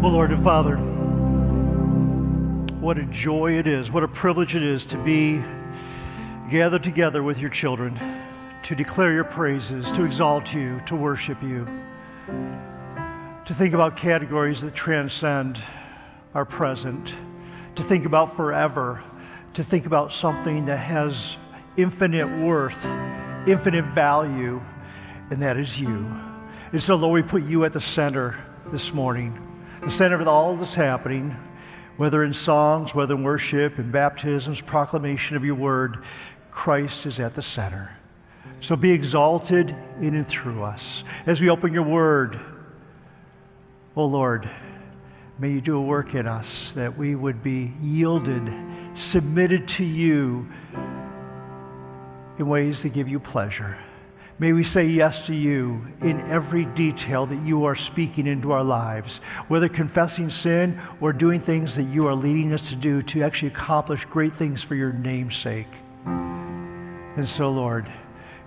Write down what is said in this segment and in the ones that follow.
Well, Lord and Father, what a joy it is, what a privilege it is to be gathered together with your children, to declare your praises, to exalt you, to worship you, to think about categories that transcend our present, to think about forever, to think about something that has infinite worth, infinite value, and that is you. And so, Lord, we put you at the center this morning, the center of all that's happening, whether in songs, whether in worship, in baptisms, proclamation of your word, Christ is at the center. So be exalted in and through us. As we open your word, oh Lord, may you do a work in us that we would be yielded, submitted to you in ways that give you pleasure. May we say yes to you in every detail that you are speaking into our lives, whether confessing sin or doing things that you are leading us to do to actually accomplish great things for your name's sake. And so, Lord,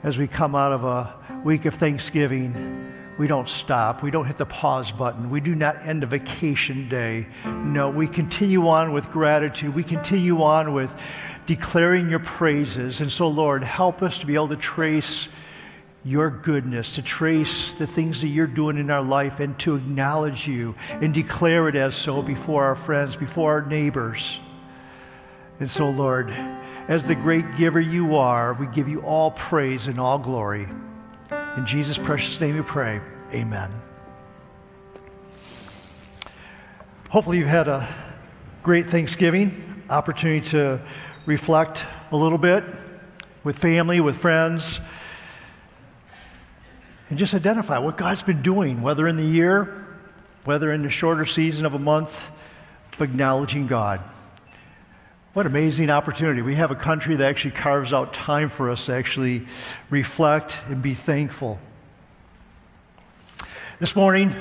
as we come out of a week of Thanksgiving, we don't stop. We don't hit the pause button. We do not end a vacation day. No, we continue on with gratitude. We continue on with declaring your praises. And so, Lord, help us to be able to trace your goodness, to trace the things that you're doing in our life and to acknowledge you and declare it as so before our friends, before our neighbors. And so, Lord, as the great giver you are, we give you all praise and all glory. In Jesus' precious name we pray, amen. Hopefully you've had a great Thanksgiving, opportunity to reflect a little bit with family, with friends, and just identify what God's been doing, whether in the year, whether in the shorter season of a month, but acknowledging God. What an amazing opportunity. We have a country that actually carves out time for us to actually reflect and be thankful. This morning,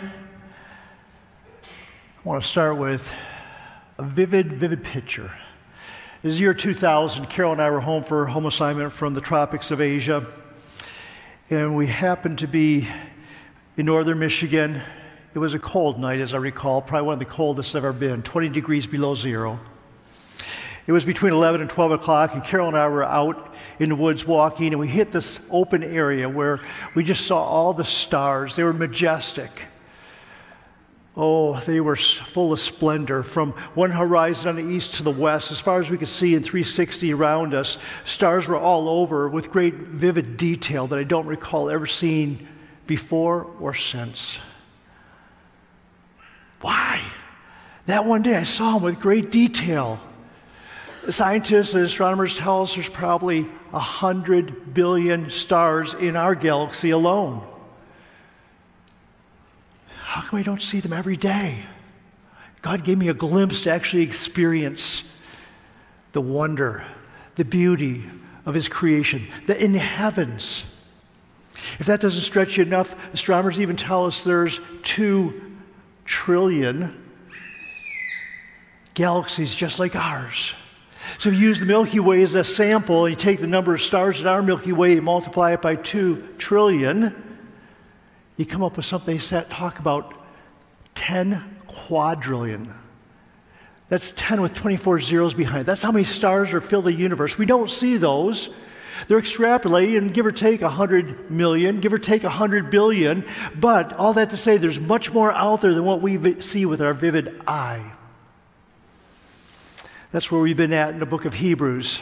I want to start with a vivid picture. It was the year 2000. Carol and I were home for home assignment from the tropics of Asia, and we happened to be in northern Michigan. It was a cold night, as I recall, probably one of the coldest I've ever been, 20 degrees below zero. It was between 11 and 12 o'clock, and Carol and I were out in the woods walking, and we hit this open area where we just saw all the stars. They were majestic. Oh, they were full of splendor. From one horizon on the east to the west, as far as we could see in 360 around us, stars were all over with great vivid detail that I don't recall ever seeing before or since. Why? That one day I saw them with great detail. Scientists and astronomers tell us there's probably 100 billion stars in our galaxy alone. How come we don't see them every day? God gave me a glimpse to actually experience the wonder, the beauty of his creation, the in the heavens. If that doesn't stretch you enough, astronomers even tell us there's 2 trillion galaxies just like ours. So if you use the Milky Way as a sample, and you take the number of stars in our Milky Way, you multiply it by 2 trillion, you come up with something that talk about 10 quadrillion. That's 10 with 24 zeros behind. That's how many stars are filled the universe. We don't see those. They're extrapolated, and give or take 100 million, give or take 100 billion, but all that to say there's much more out there than what we see with our vivid eye. That's where we've been at in the book of Hebrews.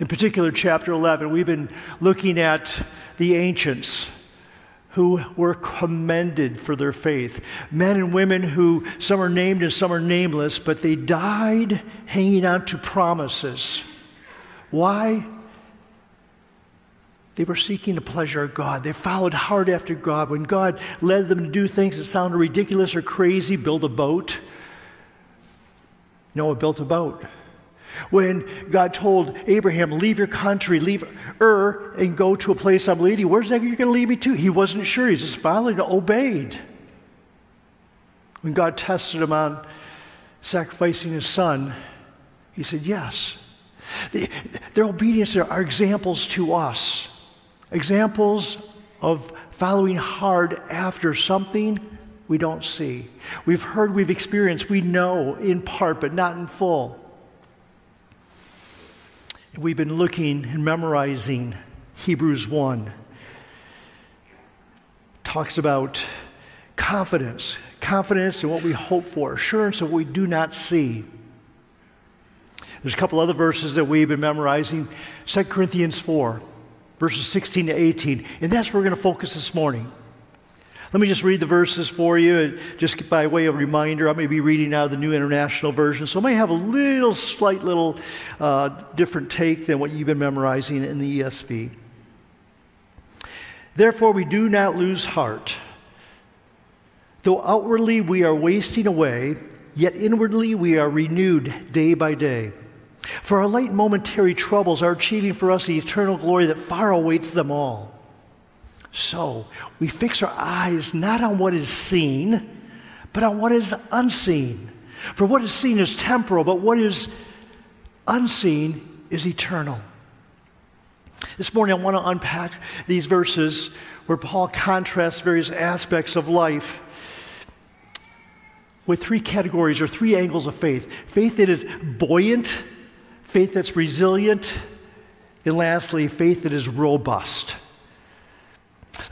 In particular, chapter 11, we've been looking at the ancients who were commended for their faith. Men and women who, some are named and some are nameless, but they died hanging on to promises. Why? They were seeking the pleasure of God. They followed hard after God. When God led them to do things that sounded ridiculous or crazy, build a boat. Noah built a boat. When God told Abraham, leave your country, leave Ur, and go to a place I'm leading, where's that you're going to lead me to? He wasn't sure. He just finally obeyed. When God tested him on sacrificing his son, he said yes. Their obedience are examples to us, examples of following hard after something we don't see. We've heard, we've experienced, we know in part, but not in full. We've been looking and memorizing Hebrews 1. Talks about confidence in what we hope for, assurance of what we do not see. There's a couple other verses that we've been memorizing, 2 Corinthians 4, verses 16 to 18, and that's where we're going to focus this morning. Let me just read the verses for you, just by way of reminder. I'm going to be reading out of the New International Version, so I may have a little, slight little different take than what you've been memorizing in the ESV. Therefore, we do not lose heart. Though outwardly we are wasting away, yet inwardly we are renewed day by day. For our light momentary troubles are achieving for us the eternal glory that far awaits them all. So we fix our eyes not on what is seen, but on what is unseen. For what is seen is temporal, but what is unseen is eternal. This morning I want to unpack these verses where Paul contrasts various aspects of life with three categories or three angles of faith. Faith that is buoyant, faith that's resilient, and lastly, faith that is robust.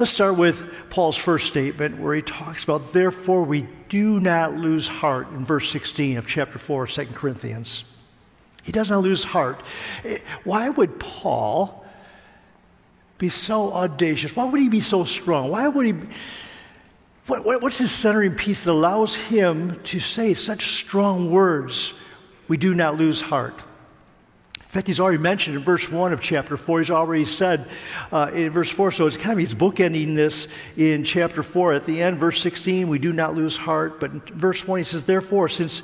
Let's start with Paul's first statement where he talks about, therefore we do not lose heart in verse 16 of chapter 4 of 2 Corinthians. He does not lose heart. Why would Paul be so audacious? Why would he be so strong? Why would he... What's his centering piece that allows him to say such strong words? We do not lose heart. In fact, he's already mentioned in verse 1 of chapter 4. He's already said in verse 4, so it's kind of he's bookending this in chapter 4. At the end, verse 16, we do not lose heart. But in verse 1, he says, therefore, since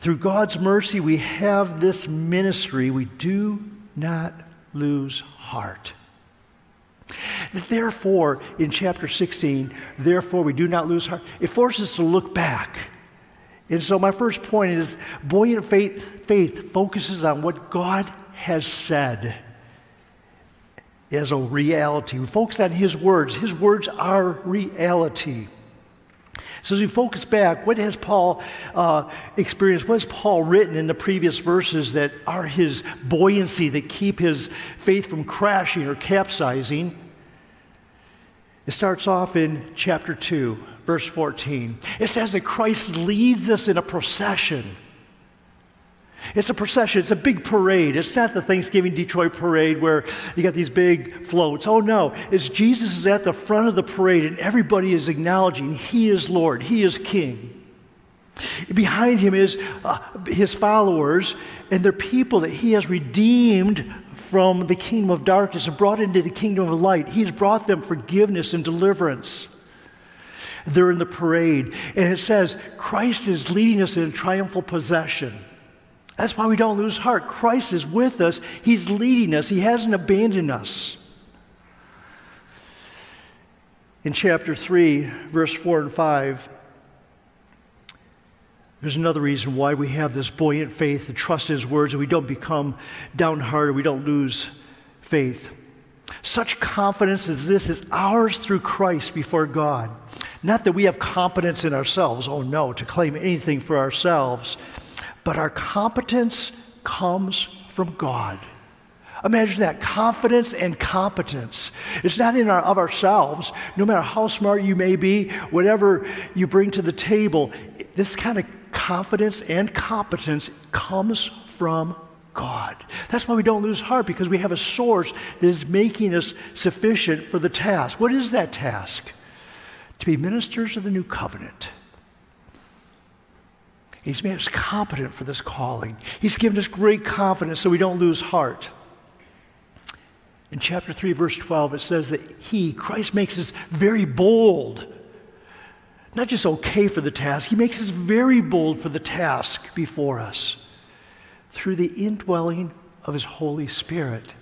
through God's mercy we have this ministry, we do not lose heart. Therefore, in chapter 16, therefore we do not lose heart. It forces us to look back. And so my first point is buoyant faith focuses on what God has said as a reality. We focus on His words. His words are reality. So as we focus back, what has Paul experienced? What has Paul written in the previous verses that are his buoyancy, that keep his faith from crashing or capsizing? It starts off in chapter 2, verse 14. It says that Christ leads us in a procession. It's a procession. It's a big parade. It's not the Thanksgiving Detroit parade where you got these big floats. Oh, no. It's Jesus is at the front of the parade, and everybody is acknowledging He is Lord. He is King. Behind Him is His followers and their people that He has redeemed from the kingdom of darkness and brought into the kingdom of light. He's brought them forgiveness and deliverance. They're in the parade. And it says, Christ is leading us in a triumphal procession. That's why we don't lose heart. Christ is with us. He's leading us. He hasn't abandoned us. In chapter 3, verse 4 and 5, there's another reason why we have this buoyant faith and trust in His words, and we don't become downhearted. We don't lose faith. Such confidence as this is ours through Christ before God. Not that we have competence in ourselves. Oh, no, to claim anything for ourselves. But our competence comes from God. Imagine that, confidence and competence. It's not of ourselves. No matter how smart you may be, whatever you bring to the table, this kind of confidence and competence comes from God. That's why we don't lose heart, because we have a source that is making us sufficient for the task. What is that task? To be ministers of the new covenant. He's made us competent for this calling. He's given us great confidence so we don't lose heart. In chapter 3, verse 12, it says that Christ makes us very bold. Not just okay for the task. He makes us very bold for the task before us through the indwelling of His Holy Spirit.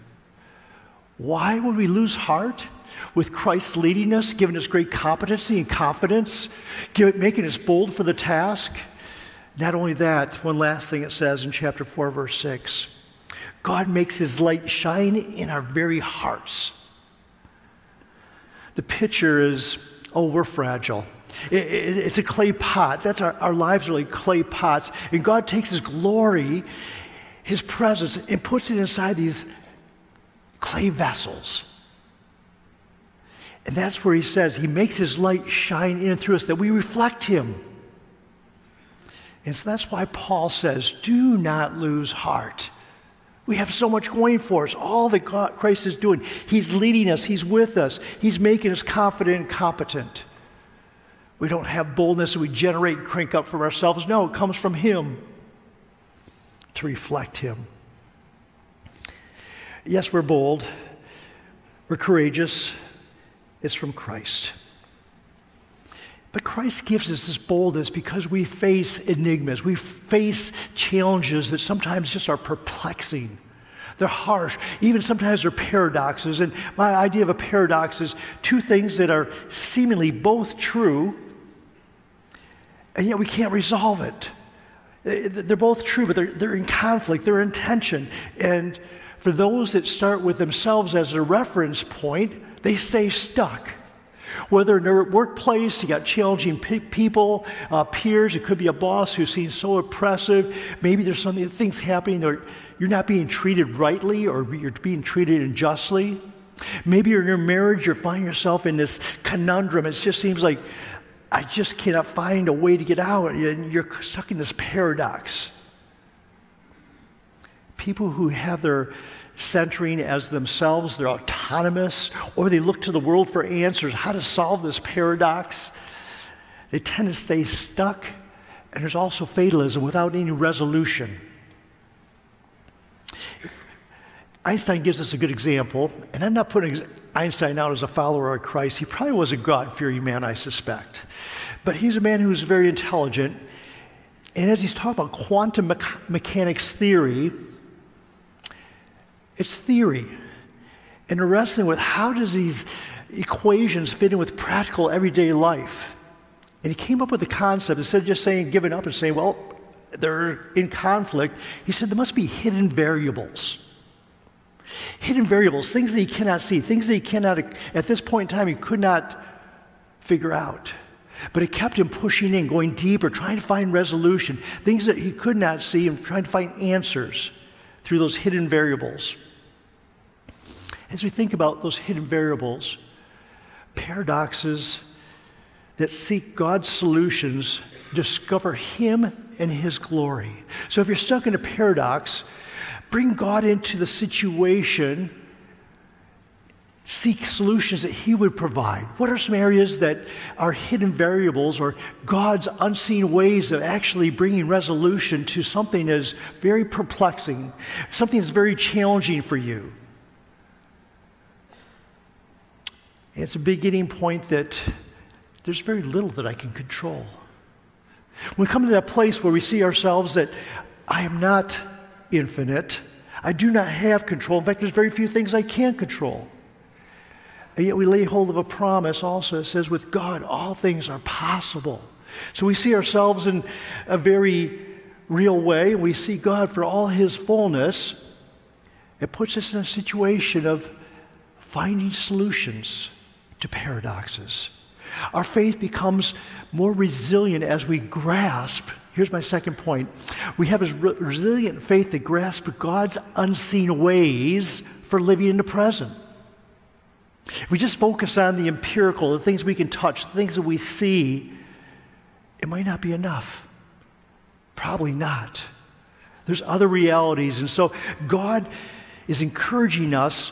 Why would we lose heart? With Christ leading us, giving us great competency and confidence, making us bold for the task. Not only that, one last thing it says in chapter 4, verse 6, God makes His light shine in our very hearts. The picture is oh, we're fragile. It's a clay pot. That's our lives are like clay pots. And God takes His glory, His presence, and puts it inside these clay vessels. And that's where He says He makes His light shine in and through us, that we reflect Him. And so that's why Paul says, do not lose heart. We have so much going for us. All that God, Christ is doing, He's leading us. He's with us. He's making us confident and competent. We don't have boldness that we generate and crank up from ourselves. No, it comes from Him, to reflect Him. Yes, we're bold. We're courageous. It's from Christ. But Christ gives us this boldness because we face enigmas. We face challenges that sometimes just are perplexing. They're harsh. Even sometimes they're paradoxes. And my idea of a paradox is two things that are seemingly both true, and yet we can't resolve it. They're both true, but they're in conflict. They're in tension. And for those that start with themselves as a reference point, they stay stuck. Whether in their workplace, you got challenging people, peers, it could be a boss who seems so oppressive. Maybe there's something, things happening that you're not being treated rightly, or you're being treated unjustly. Maybe you're in your marriage, you're finding yourself in this conundrum. It just seems like I just cannot find a way to get out, and you're stuck in this paradox. People who have their centering as themselves, they're autonomous, or they look to the world for answers, how to solve this paradox. They tend to stay stuck, and there's also fatalism without any resolution. Einstein gives us a good example, and I'm not putting Einstein out as a follower of Christ. He probably was a God-fearing man, I suspect. But he's a man who was very intelligent, and as he's talking about quantum mechanics theory, it's theory. And they're wrestling with how does these equations fit in with practical everyday life. And he came up with the concept, instead of just saying, giving up and saying, well, they're in conflict, he said there must be hidden variables. Hidden variables, things that he cannot see, things that he cannot, at this point in time, he could not figure out. But it kept him pushing in, going deeper, trying to find resolution, things that he could not see and trying to find answers through those hidden variables. As we think about those hidden variables, paradoxes that seek God's solutions, discover Him and His glory. So if you're stuck in a paradox, bring God into the situation, seek solutions that He would provide. What are some areas that are hidden variables or God's unseen ways of actually bringing resolution to something that is very perplexing, something that's very challenging for you? And it's a beginning point that there's very little that I can control. When we come to that place where we see ourselves that I am not infinite, I do not have control. In fact, there's very few things I can control. And yet we lay hold of a promise also that says, with God, all things are possible. So we see ourselves in a very real way. We see God for all His fullness. It puts us in a situation of finding solutions to paradoxes. Our faith becomes more resilient as we grasp. Here's my second point. We have a resilient faith that grasps God's unseen ways for living in the present. If we just focus on the empirical, the things we can touch, the things that we see, it might not be enough. Probably not. There's other realities. And so God is encouraging us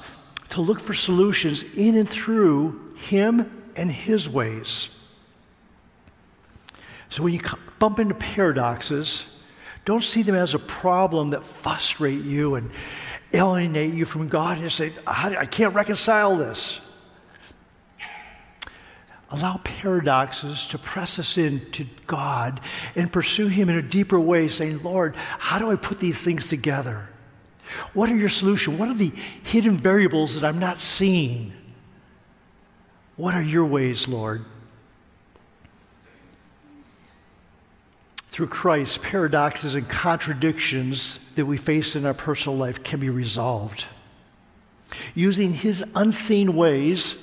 to look for solutions in and through Him and His ways. So when you bump into paradoxes, don't see them as a problem that frustrate you and alienate you from God and say, I can't reconcile this. Allow paradoxes to press us into God and pursue Him in a deeper way, saying, Lord, how do I put these things together? What are your solutions? What are the hidden variables that I'm not seeing? What are your ways, Lord? Through Christ, paradoxes and contradictions that we face in our personal life can be resolved using His unseen ways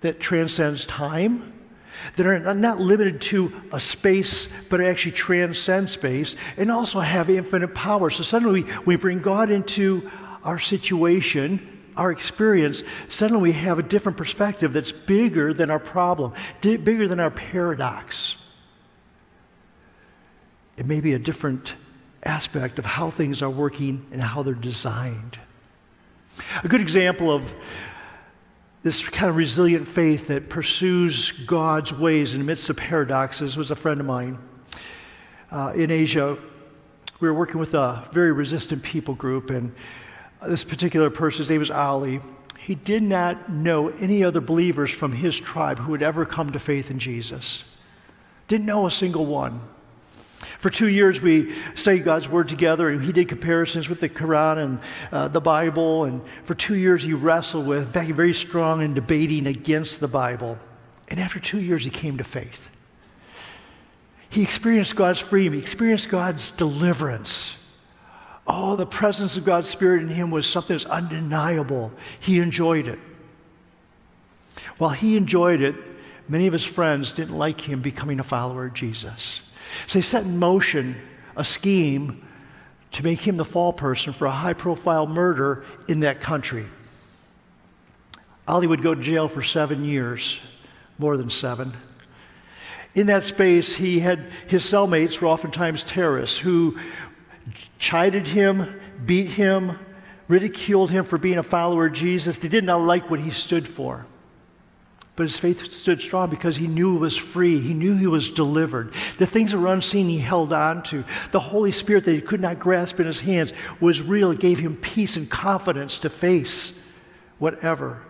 that transcends time, that are not limited to a space, but actually transcend space, and also have infinite power. So suddenly we bring God into our situation, our experience. Suddenly we have a different perspective that's bigger than our problem, bigger than our paradox. It may be a different aspect of how things are working and how they're designed. A good example of this kind of resilient faith that pursues God's ways in the midst of paradoxes was a friend of mine. In Asia, we were working with a very resistant people group, and this particular person's name was Ali. He did not know any other believers from his tribe who had ever come to faith in Jesus. Didn't know a single one. For 2 years, we studied God's Word together, and he did comparisons with the Quran and the Bible. And for 2 years, he wrestled with, in fact, he was very strong in debating against the Bible. And after 2 years, he came to faith. He experienced God's freedom. He experienced God's deliverance. Oh, the presence of God's Spirit in him was something that's undeniable. He enjoyed it. While he enjoyed it, many of his friends didn't like him becoming a follower of Jesus. So they set in motion a scheme to make him the fall person for a high-profile murder in that country. Ali would go to jail for 7 years, more than 7. In that space, he had his cellmates were oftentimes terrorists who chided him, beat him, ridiculed him for being a follower of Jesus. They did not like what he stood for. But his faith stood strong because he knew he was free. He knew he was delivered. The things that were unseen he held on to. The Holy Spirit that he could not grasp in his hands was real. It gave him peace and confidence to face whatever.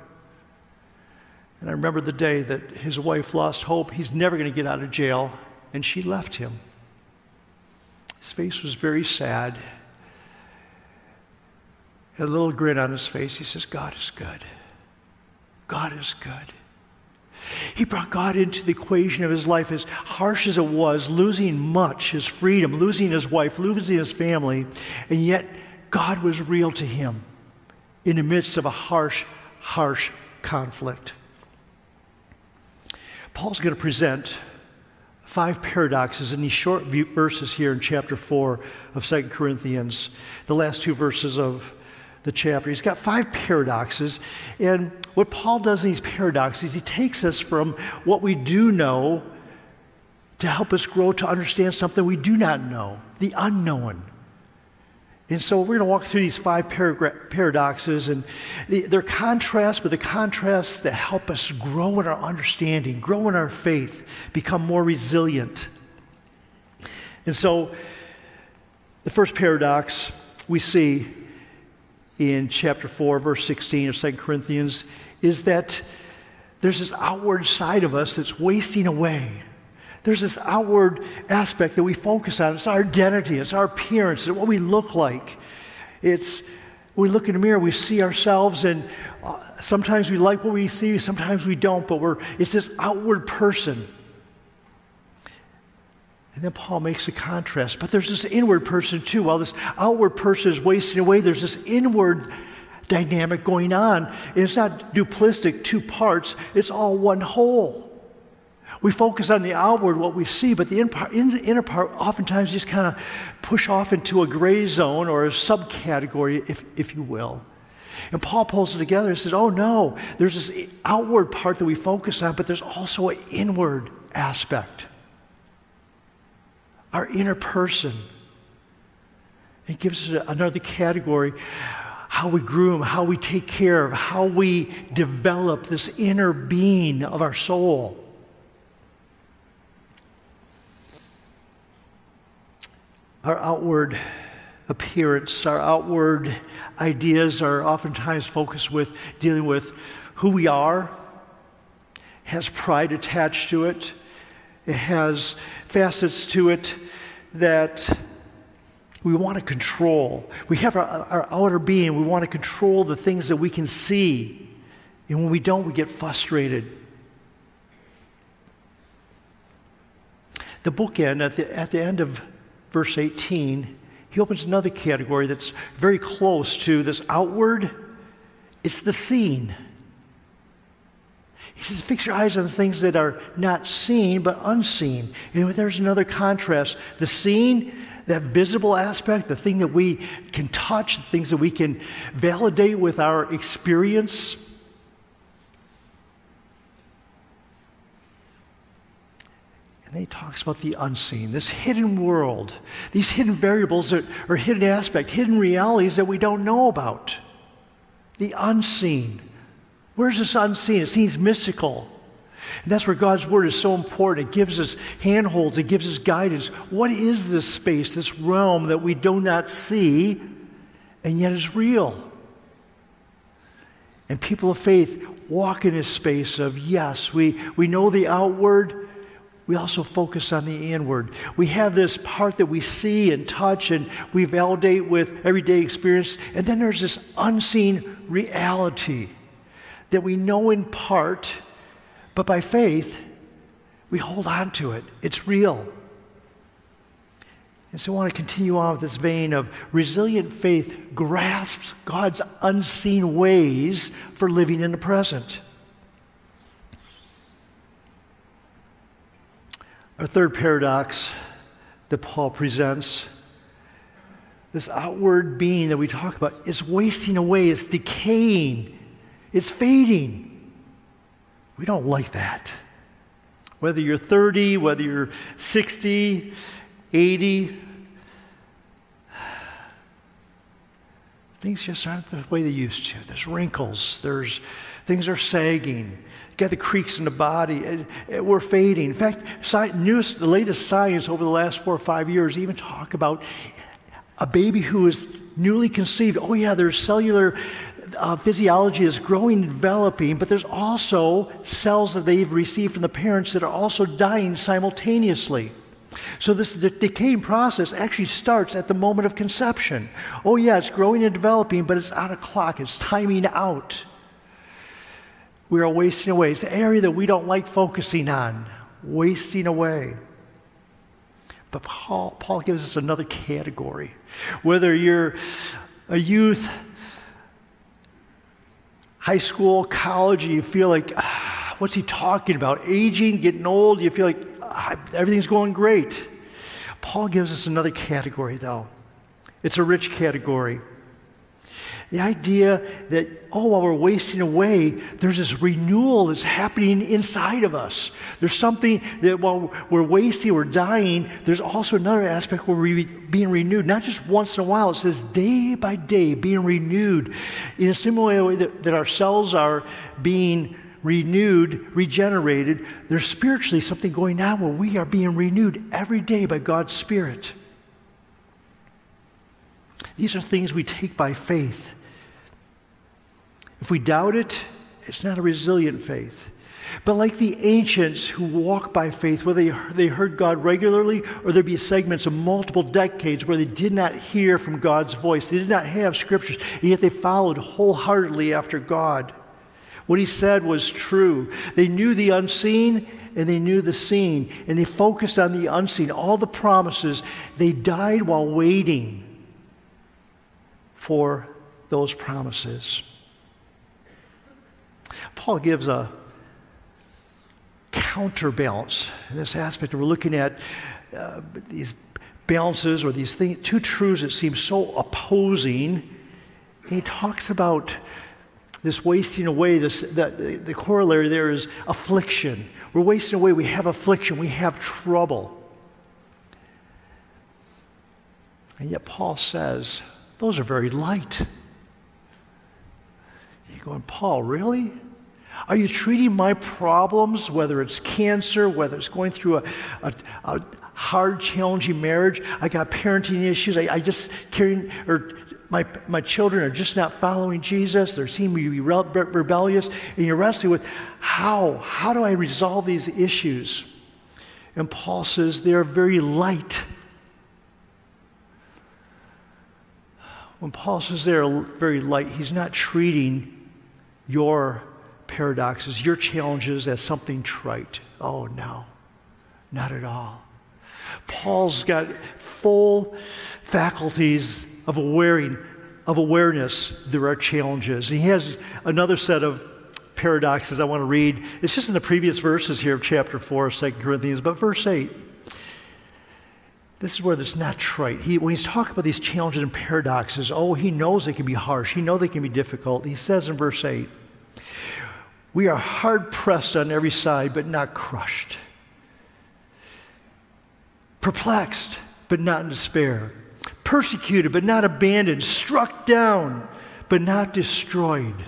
And I remember the day that his wife lost hope. He's never going to get out of jail. And she left him. His face was very sad. Had a little grin on his face. He says, God is good. God is good. He brought God into the equation of his life, as harsh as it was, losing much, his freedom, losing his wife, losing his family, and yet God was real to him in the midst of a harsh, harsh conflict. Paul's going to present 5 paradoxes in these short verses here in chapter 4 of 2 Corinthians, the last 2 verses of the chapter. He's got 5 paradoxes, and what Paul does in these paradoxes, he takes us from what we do know to help us grow to understand something we do not know, the unknown. And so we're going to walk through these 5 paradoxes and their contrast, but the contrasts that help us grow in our understanding, grow in our faith, become more resilient. And so the first paradox we see in chapter 4, verse 16 of 2 Corinthians, is that there's this outward side of us that's wasting away. There's this outward aspect that we focus on. It's our identity. It's our appearance. It's what we look like. It's we look in the mirror, we see ourselves, and sometimes we like what we see, sometimes we don't, but it's this outward person. And then Paul makes a contrast. But there's this inward person too. While this outward person is wasting away, there's this inward dynamic going on. And it's not duplistic, 2 parts. It's all one whole. We focus on the outward, what we see, but the inner part oftentimes just kind of push off into a gray zone or a subcategory, if you will. And Paul pulls it together and says, oh no, there's this outward part that we focus on, but there's also an inward aspect. Our inner person. It gives us another category, how we groom, how we take care of, how we develop this inner being of our soul. Our outward appearance, our outward ideas are oftentimes focused with dealing with who we are, has pride attached to it. It has facets to it that we want to control. We have our outer being. We want to control the things that we can see. And when we don't, we get frustrated. The bookend, at the end of verse 18, he opens another category that's very close to this outward. It's the seen. He says, fix your eyes on the things that are not seen but unseen. And there's another contrast. The seen, that visible aspect, the thing that we can touch, the things that we can validate with our experience. And then he talks about the unseen, this hidden world, these hidden variables that are hidden aspect, hidden realities that we don't know about. The unseen. Where's this unseen? It seems mystical. And that's where God's Word is so important. It gives us handholds. It gives us guidance. What is this space, this realm that we do not see and yet is real? And people of faith walk in this space of, yes, we know the outward. We also focus on the inward. We have this part that we see and touch and we validate with everyday experience. And then there's this unseen reality that we know in part, but by faith, we hold on to it. It's real. And so I want to continue on with this vein of resilient faith grasps God's unseen ways for living in the present. Our third paradox that Paul presents, this outward being that we talk about, is wasting away, it's decaying, it's fading. We don't like that. Whether you're 30, whether you're 60, 80, things just aren't the way they used to. There's wrinkles. Things are sagging. You got the creaks in the body. We're fading. In fact, the latest science over the last 4 or 5 years even talk about a baby who is newly conceived. Oh yeah, there's cellular physiology is growing and developing, but there's also cells that they've received from the parents that are also dying simultaneously. So this decaying process actually starts at the moment of conception. Oh yeah, it's growing and developing, but it's on a clock. It's timing out. We are wasting away. It's an area that we don't like focusing on. Wasting away. But Paul gives us another category. Whether you're a youth, high school, college, and you feel like, what's he talking about? Aging, getting old, you feel like everything's going great. Paul gives us another category, though. It's a rich category. The idea that, while we're wasting away, there's this renewal that's happening inside of us. There's something that while we're wasting, we're dying, there's also another aspect where we're being renewed. Not just once in a while, it says day by day being renewed. In a similar way that our cells are being renewed, regenerated, there's spiritually something going on where we are being renewed every day by God's Spirit. These are things we take by faith. If we doubt it, it's not a resilient faith. But like the ancients who walk by faith, whether they heard God regularly or there'd be segments of multiple decades where they did not hear from God's voice, they did not have scriptures, and yet they followed wholeheartedly after God. What he said was true. They knew the unseen and they knew the seen, and they focused on the unseen, all the promises. They died while waiting for those promises. Paul gives a counterbalance in this aspect. We're looking at these balances or these things, two truths that seem so opposing. He talks about this wasting away. The corollary there is affliction. We're wasting away. We have affliction. We have trouble. And yet Paul says, those are very light. You're going, Paul, really? Are you treating my problems, whether it's cancer, whether it's going through a hard, challenging marriage? I got parenting issues. My children are just not following Jesus. They're seeming to be rebellious. And you're wrestling with, how do I resolve these issues? And Paul says they are very light. When Paul says they're very light, he's not treating your paradoxes, your challenges as something trite. Oh, no, not at all. Paul's got full faculties of awareness. There are challenges. He has another set of paradoxes I want to read. It's just in the previous verses here of chapter 4 of 2 Corinthians, but verse 8. This is where it's not trite. When he's talking about these challenges and paradoxes, he knows they can be harsh. He knows they can be difficult. He says in verse 8, we are hard-pressed on every side, but not crushed. Perplexed, but not in despair. Persecuted, but not abandoned. Struck down, but not destroyed.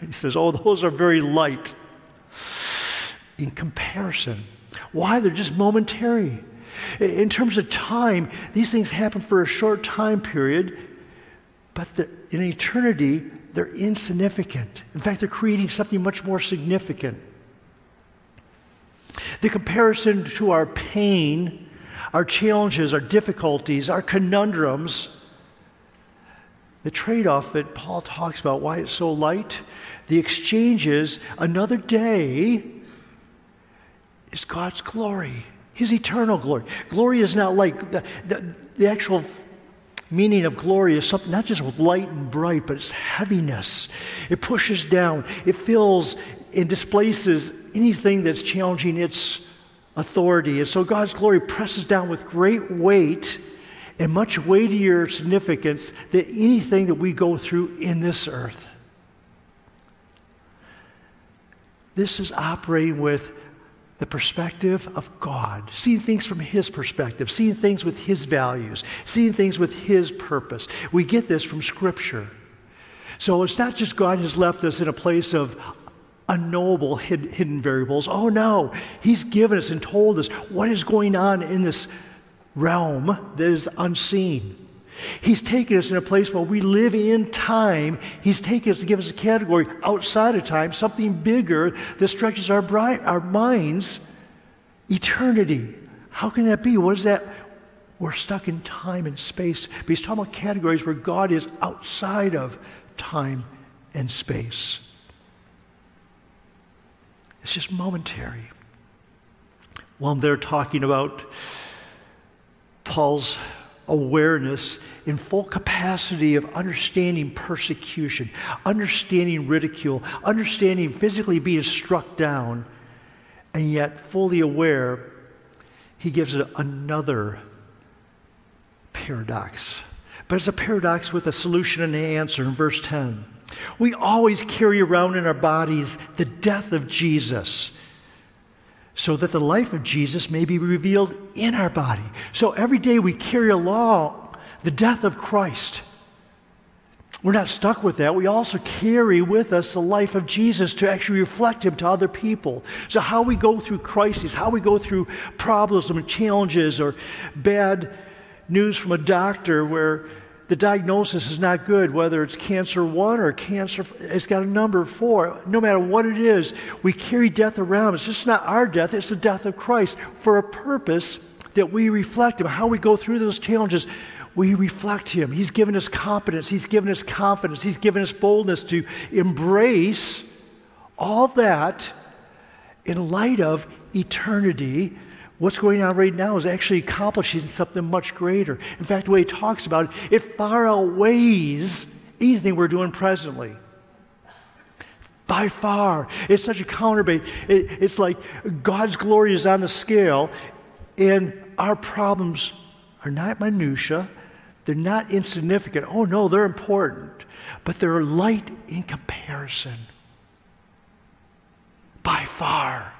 He says, those are very light in comparison. Why? They're just momentary. In terms of time, these things happen for a short time period, but in eternity, they're insignificant. In fact, they're creating something much more significant. The comparison to our pain, our challenges, our difficulties, our conundrums, the trade-off that Paul talks about, why it's so light, the exchange is another day is God's glory, His eternal glory. Glory is not like the actual meaning of glory is something not just light and bright, but it's heaviness. It pushes down. It fills and displaces anything that's challenging its authority. And so God's glory presses down with great weight and much weightier significance than anything that we go through in this earth. This is operating with the perspective of God, seeing things from His perspective, seeing things with His values, seeing things with His purpose. We get this from Scripture. So it's not just God has left us in a place of unknowable hidden variables. Oh no, He's given us and told us what is going on in this realm that is unseen. He's taken us in a place where we live in time. He's taken us to give us a category outside of time, something bigger that stretches our minds, eternity. How can that be? What is that? We're stuck in time and space. But he's talking about categories where God is outside of time and space. It's just momentary. While they're talking about Paul's awareness in full capacity of understanding persecution, understanding ridicule, understanding physically being struck down, and yet fully aware, he gives it another paradox. But it's a paradox with a solution and an answer in verse 10. We always carry around in our bodies the death of Jesus, so that the life of Jesus may be revealed in our body. So every day we carry along the death of Christ. We're not stuck with that. We also carry with us the life of Jesus to actually reflect Him to other people. So how we go through crises, how we go through problems and challenges or bad news from a doctor where the diagnosis is not good, whether it's cancer 1 or cancer, it's got a number 4. No matter what it is, we carry death around. It's just not our death, it's the death of Christ for a purpose that we reflect Him. How we go through those challenges, we reflect Him. He's given us competence, He's given us confidence, He's given us boldness to embrace all that in light of eternity. What's going on right now is actually accomplishing something much greater. In fact, the way he talks about it, it far outweighs anything we're doing presently. By far. It's such a counterbalance. It's like God's glory is on the scale, and our problems are not minutia. They're not insignificant. Oh no, they're important. But they're light in comparison. By far.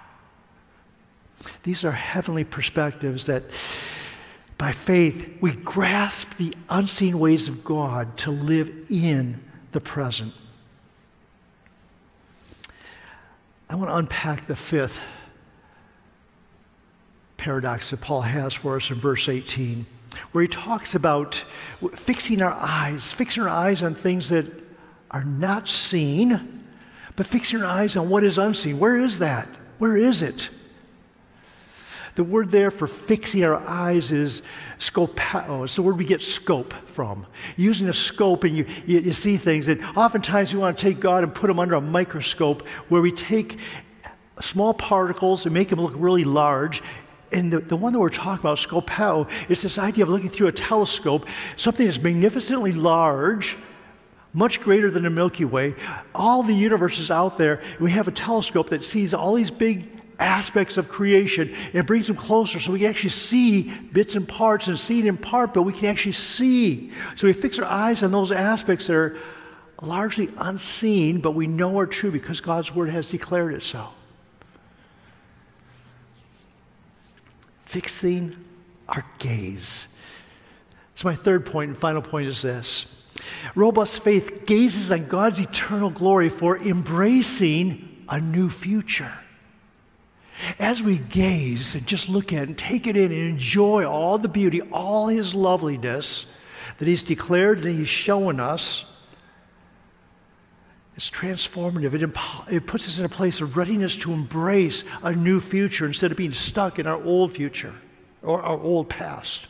These are heavenly perspectives that by faith we grasp the unseen ways of God to live in the present. I want to unpack the fifth paradox that Paul has for us in verse 18, where he talks about fixing our eyes on things that are not seen, but fixing our eyes on what is unseen. Where is that? Where is it? The word there for fixing our eyes is scopao. It's the word we get scope from. Using a scope, and you see things, and oftentimes we want to take God and put Him under a microscope where we take small particles and make them look really large. And the one that we're talking about, scopao, is this idea of looking through a telescope, something that's magnificently large, much greater than the Milky Way. All the universe is out there. We have a telescope that sees all these big aspects of creation and brings them closer so we can actually see bits and parts and see it in part, but we can actually see. So we fix our eyes on those aspects that are largely unseen, but we know are true because God's Word has declared it so. Fixing our gaze. So my third point and final point is this. Robust faith gazes on God's eternal glory for embracing a new future. As we gaze and just look at and take it in and enjoy all the beauty, all His loveliness that He's declared and He's shown us, it's transformative. It puts us in a place of readiness to embrace a new future instead of being stuck in our old future or our old past.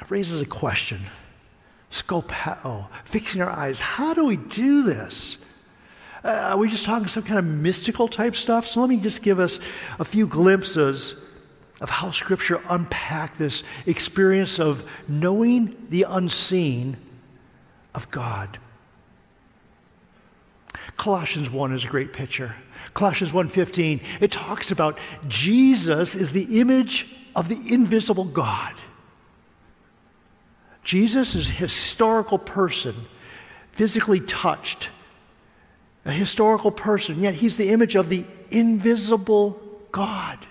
It raises a question. Scopeo, fixing our eyes. How do we do this? Are we just talking some kind of mystical type stuff? So let me just give us a few glimpses of how Scripture unpacked this experience of knowing the unseen of God. Colossians 1 is a great picture. Colossians 1:15, it talks about Jesus is the image of the invisible God. Jesus is a historical person, physically touched, a historical person, yet He's the image of the invisible God.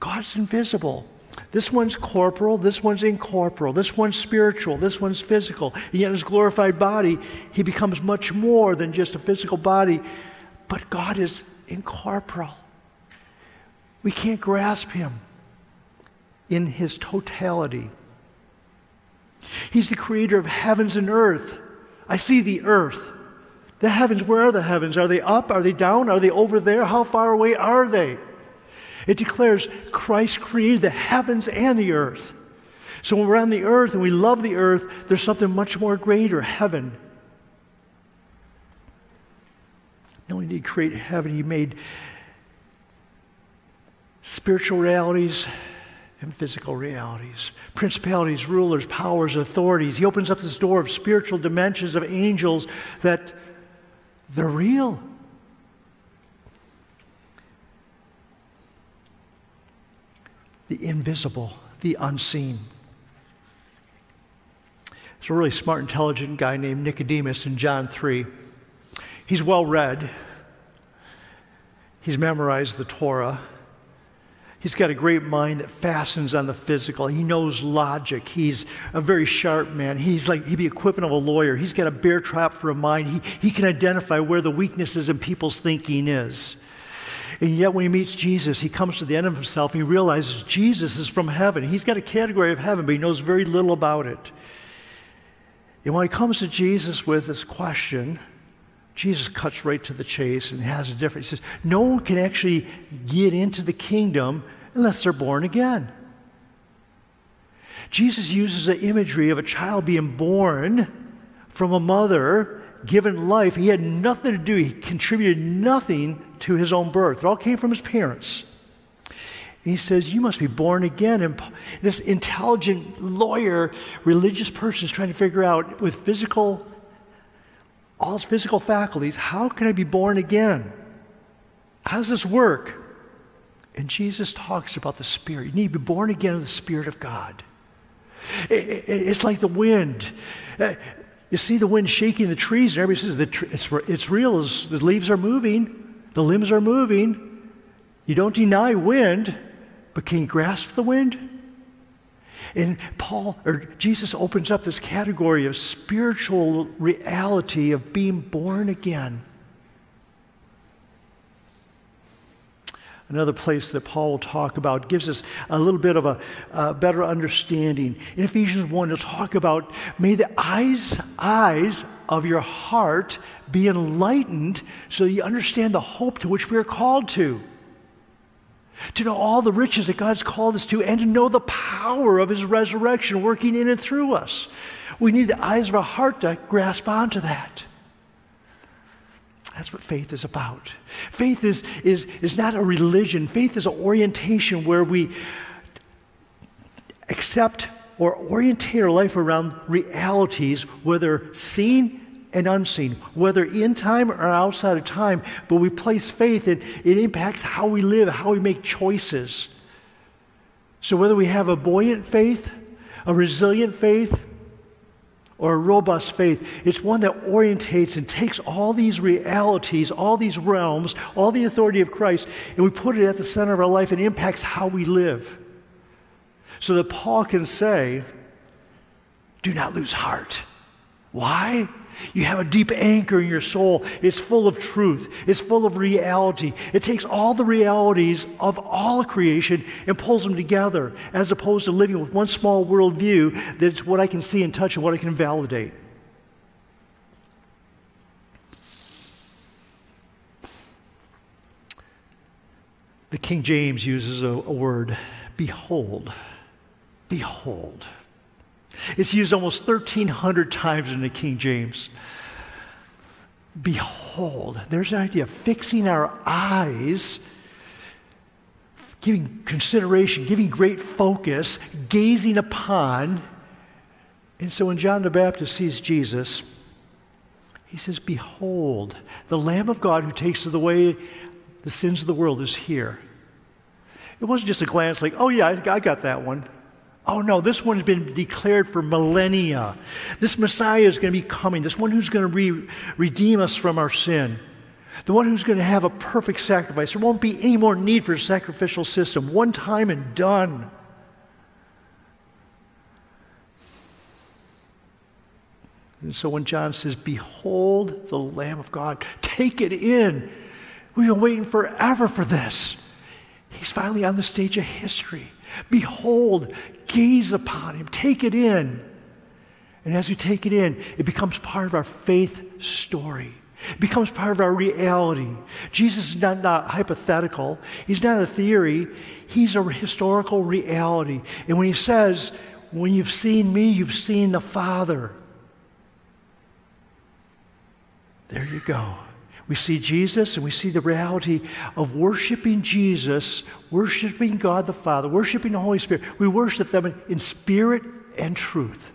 God's invisible. This one's corporal, this one's incorporeal, this one's spiritual, this one's physical. And yet in His glorified body, He becomes much more than just a physical body. But God is incorporeal. We can't grasp Him in His totality. He's the creator of heavens and earth. I see the earth. The heavens, where are the heavens? Are they up? Are they down? Are they over there? How far away are they? It declares Christ created the heavens and the earth. So when we're on the earth and we love the earth, there's something much more greater, heaven. Not only did He create heaven, He made spiritual realities and physical realities, principalities, rulers, powers, authorities. He opens up this door of spiritual dimensions of angels that they're real. The invisible, the unseen. There's a really smart, intelligent guy named Nicodemus in John 3. He's well read. He's memorized the Torah. He's got a great mind that fastens on the physical. He knows logic. He's a very sharp man. He'd be equivalent of a lawyer. He's got a bear trap for a mind. He can identify where the weaknesses in people's thinking is. And yet when he meets Jesus, he comes to the end of himself. He realizes Jesus is from heaven. He's got a category of heaven, but he knows very little about it. And when he comes to Jesus with this question, Jesus cuts right to the chase and has a difference. He says, no one can actually get into the kingdom unless they're born again. Jesus uses the imagery of a child being born from a mother, given life. He had nothing to do. He contributed nothing to his own birth. It all came from his parents. And he says, you must be born again. And this intelligent lawyer, religious person is trying to figure out with all his physical faculties, how can I be born again? How does this work? And Jesus talks about the Spirit. You need to be born again of the Spirit of God. It's like the wind. You see the wind shaking the trees, and everybody says, it's real. The leaves are moving. The limbs are moving. You don't deny wind, but can you grasp the wind? And Jesus opens up this category of spiritual reality of being born again. Another place that Paul will talk about gives us a little bit of a better understanding. In Ephesians 1, he'll talk about, may the eyes of your heart be enlightened so you understand the hope to which we are called to know all the riches that God's called us to, and to know the power of His resurrection working in and through us. We need the eyes of our heart to grasp onto that. That's what faith is about. Faith is not a religion. Faith is an orientation where we accept or orientate our life around realities, whether seen and unseen, whether in time or outside of time, but we place faith and it impacts how we live, how we make choices. So whether we have a buoyant faith, a resilient faith, or a robust faith, it's one that orientates and takes all these realities, all these realms, all the authority of Christ, and we put it at the center of our life and impacts how we live. So that Paul can say, do not lose heart. Why? You have a deep anchor in your soul. It's full of truth. It's full of reality. It takes all the realities of all creation and pulls them together, as opposed to living with one small worldview that it's what I can see and touch and what I can validate. The King James uses a word, behold. Behold. It's used almost 1,300 times in the King James. Behold. There's an idea of fixing our eyes, giving consideration, giving great focus, gazing upon. And so when John the Baptist sees Jesus, he says, behold, the Lamb of God who takes away the sins of the world is here. It wasn't just a glance like, oh yeah, I got that one. Oh no, this one has been declared for millennia. This Messiah is going to be coming, this one who's going to redeem us from our sin, the one who's going to have a perfect sacrifice. There won't be any more need for a sacrificial system, one time and done. And so when John says, behold the Lamb of God, take it in. We've been waiting forever for this. He's finally on the stage of history. Behold, gaze upon him, take it in. And as we take it in, it becomes part of our faith story. It becomes part of our reality. Jesus is not hypothetical. He's not a theory. He's a historical reality. And when he says, when you've seen me, you've seen the Father. There you go. We see Jesus and we see the reality of worshiping Jesus, worshiping God the Father, worshiping the Holy Spirit. We worship them in spirit and truth.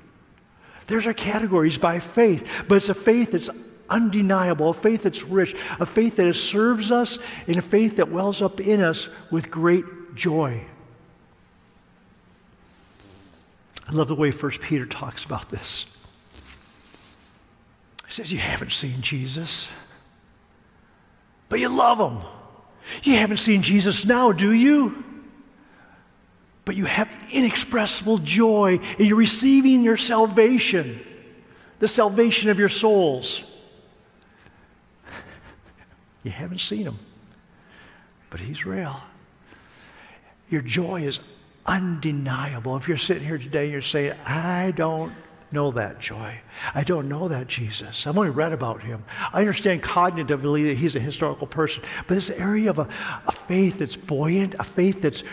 There's our categories by faith, but it's a faith that's undeniable, a faith that's rich, a faith that serves us, and a faith that wells up in us with great joy. I love the way 1 Peter talks about this. He says, you haven't seen Jesus, but you love him. You haven't seen Jesus now, do you? But you have inexpressible joy and you're receiving your salvation, the salvation of your souls. You haven't seen him, but he's real. Your joy is undeniable. If you're sitting here today and you're saying, I don't know that joy. I don't know that Jesus. I've only read about him. I understand cognitively that he's a historical person, but this area of a faith that's buoyant, a faith that's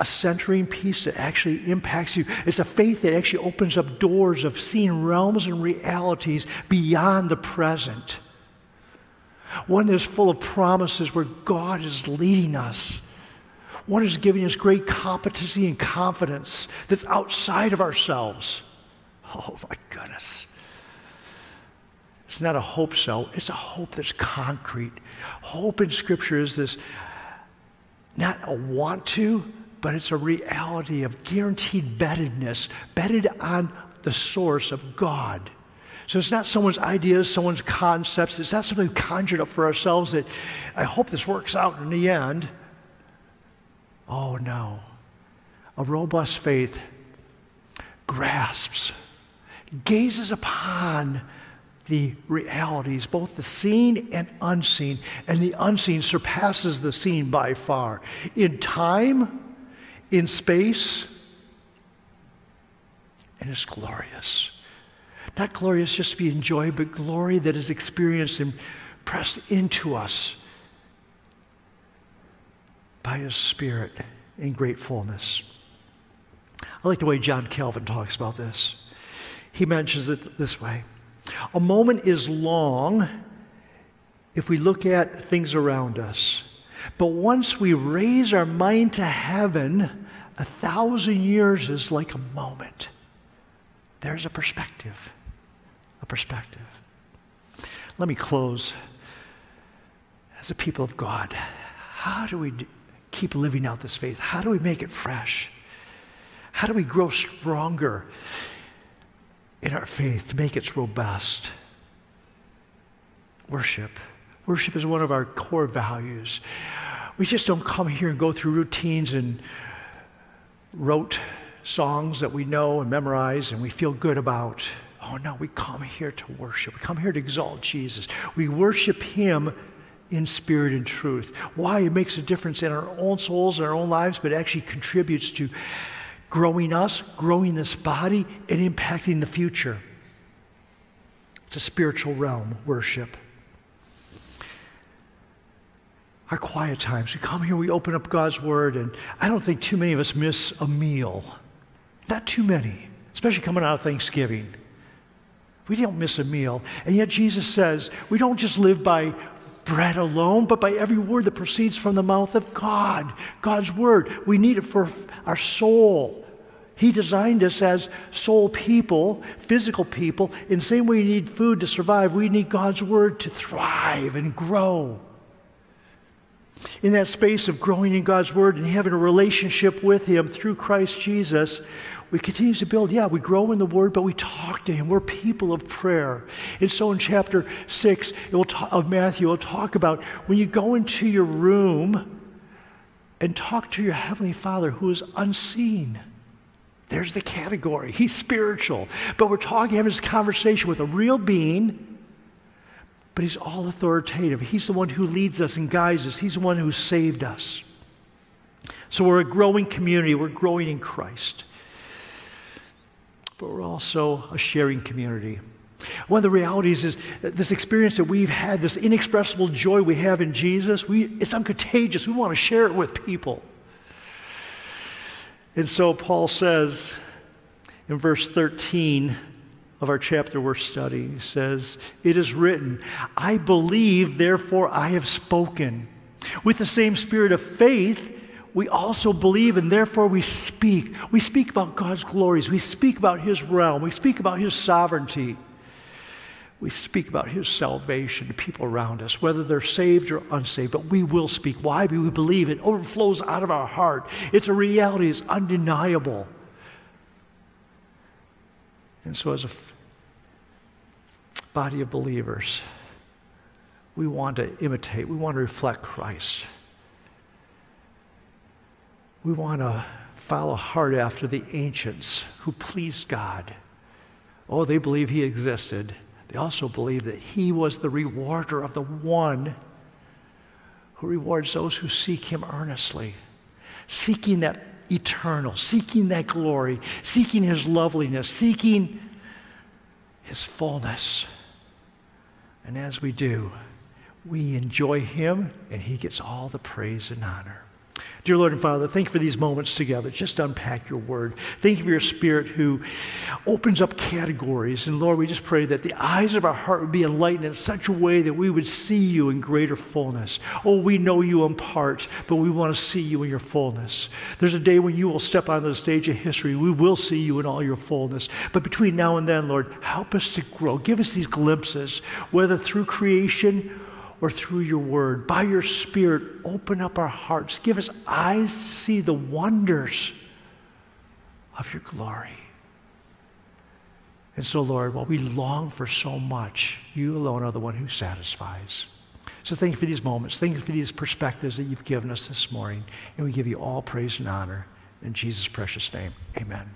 a centering piece that actually impacts you. It's a faith that actually opens up doors of seeing realms and realities beyond the present. One that's full of promises where God is leading us. One that's giving us great competency and confidence that's outside of ourselves. Oh my goodness. It's not a hope so, it's a hope that's concrete. Hope in Scripture is this, not a want to, but it's a reality of guaranteed beddedness, bedded on the source of God. So it's not someone's ideas, someone's concepts, it's not something we've conjured up for ourselves that I hope this works out in the end. Oh no. A robust faith grasps, gazes upon the realities, both the seen and unseen, and the unseen surpasses the seen by far. In time, in space, and it's glorious. Not glorious just to be enjoyed, but glory that is experienced and pressed into us by His Spirit in great fullness. I like the way John Calvin talks about this. He mentions it this way. A moment is long if we look at things around us. But once we raise our mind to heaven, 1,000 years is like a moment. There's a perspective, a perspective. Let me close. As a people of God, how do we keep living out this faith? How do we make it fresh? How do we grow stronger in our faith to make it robust? Worship. Worship is one of our core values. We just don't come here and go through routines and rote songs that we know and memorize and we feel good about. Oh no, we come here to worship. We come here to exalt Jesus. We worship Him in spirit and truth. Why? It makes a difference in our own souls and our own lives, but it actually contributes to growing us, growing this body, and impacting the future. It's a spiritual realm, worship. Our quiet times. We come here, we open up God's Word, and I don't think too many of us miss a meal. Not too many, especially coming out of Thanksgiving. We don't miss a meal, and yet Jesus says we don't just live by bread alone, but by every word that proceeds from the mouth of God, God's Word. We need it for our soul. He designed us as soul people, physical people. In the same way we need food to survive, we need God's Word to thrive and grow. In that space of growing in God's Word and having a relationship with Him through Christ Jesus, we continue to build. Yeah, we grow in the Word, but we talk to Him. We're people of prayer. And so in chapter 6 of Matthew, it will talk about when you go into your room and talk to your Heavenly Father who is unseen. There's the category. He's spiritual. But we're talking, having this conversation with a real being, but He's all authoritative. He's the one who leads us and guides us. He's the one who saved us. So we're a growing community. We're growing in Christ. But we're also a sharing community. One of the realities is that this experience that we've had, this inexpressible joy we have in Jesus, it's uncontagious. We want to share it with people. And so Paul says in verse 13 of our chapter we're studying, he says, "It is written, I believe, therefore I have spoken. With the same spirit of faith, we also believe, and therefore we speak. We speak about God's glories. We speak about His realm. We speak about His sovereignty. We speak about His salvation to people around us, whether they're saved or unsaved. But we will speak. Why? Because we believe. It overflows out of our heart. It's a reality. It's undeniable. And so as a body of believers, we want to imitate. We want to reflect Christ. We want to follow hard after the ancients who pleased God. Oh, they believe He existed. They also believe that He was the rewarder of the one who rewards those who seek Him earnestly, seeking that eternal, seeking that glory, seeking His loveliness, seeking His fullness. And as we do, we enjoy Him, and He gets all the praise and honor. Dear Lord and Father, thank You for these moments together. Just unpack Your Word. Thank You for Your Spirit who opens up categories. And Lord, we just pray that the eyes of our heart would be enlightened in such a way that we would see You in greater fullness. Oh, we know You in part, but we want to see You in Your fullness. There's a day when You will step onto the stage of history. We will see You in all Your fullness. But between now and then, Lord, help us to grow. Give us these glimpses, whether through creation or through Your Word. By Your Spirit, open up our hearts. Give us eyes to see the wonders of Your glory. And so, Lord, while we long for so much, You alone are the one who satisfies. So thank You for these moments. Thank You for these perspectives that You've given us this morning. And we give You all praise and honor. In Jesus' precious name, amen.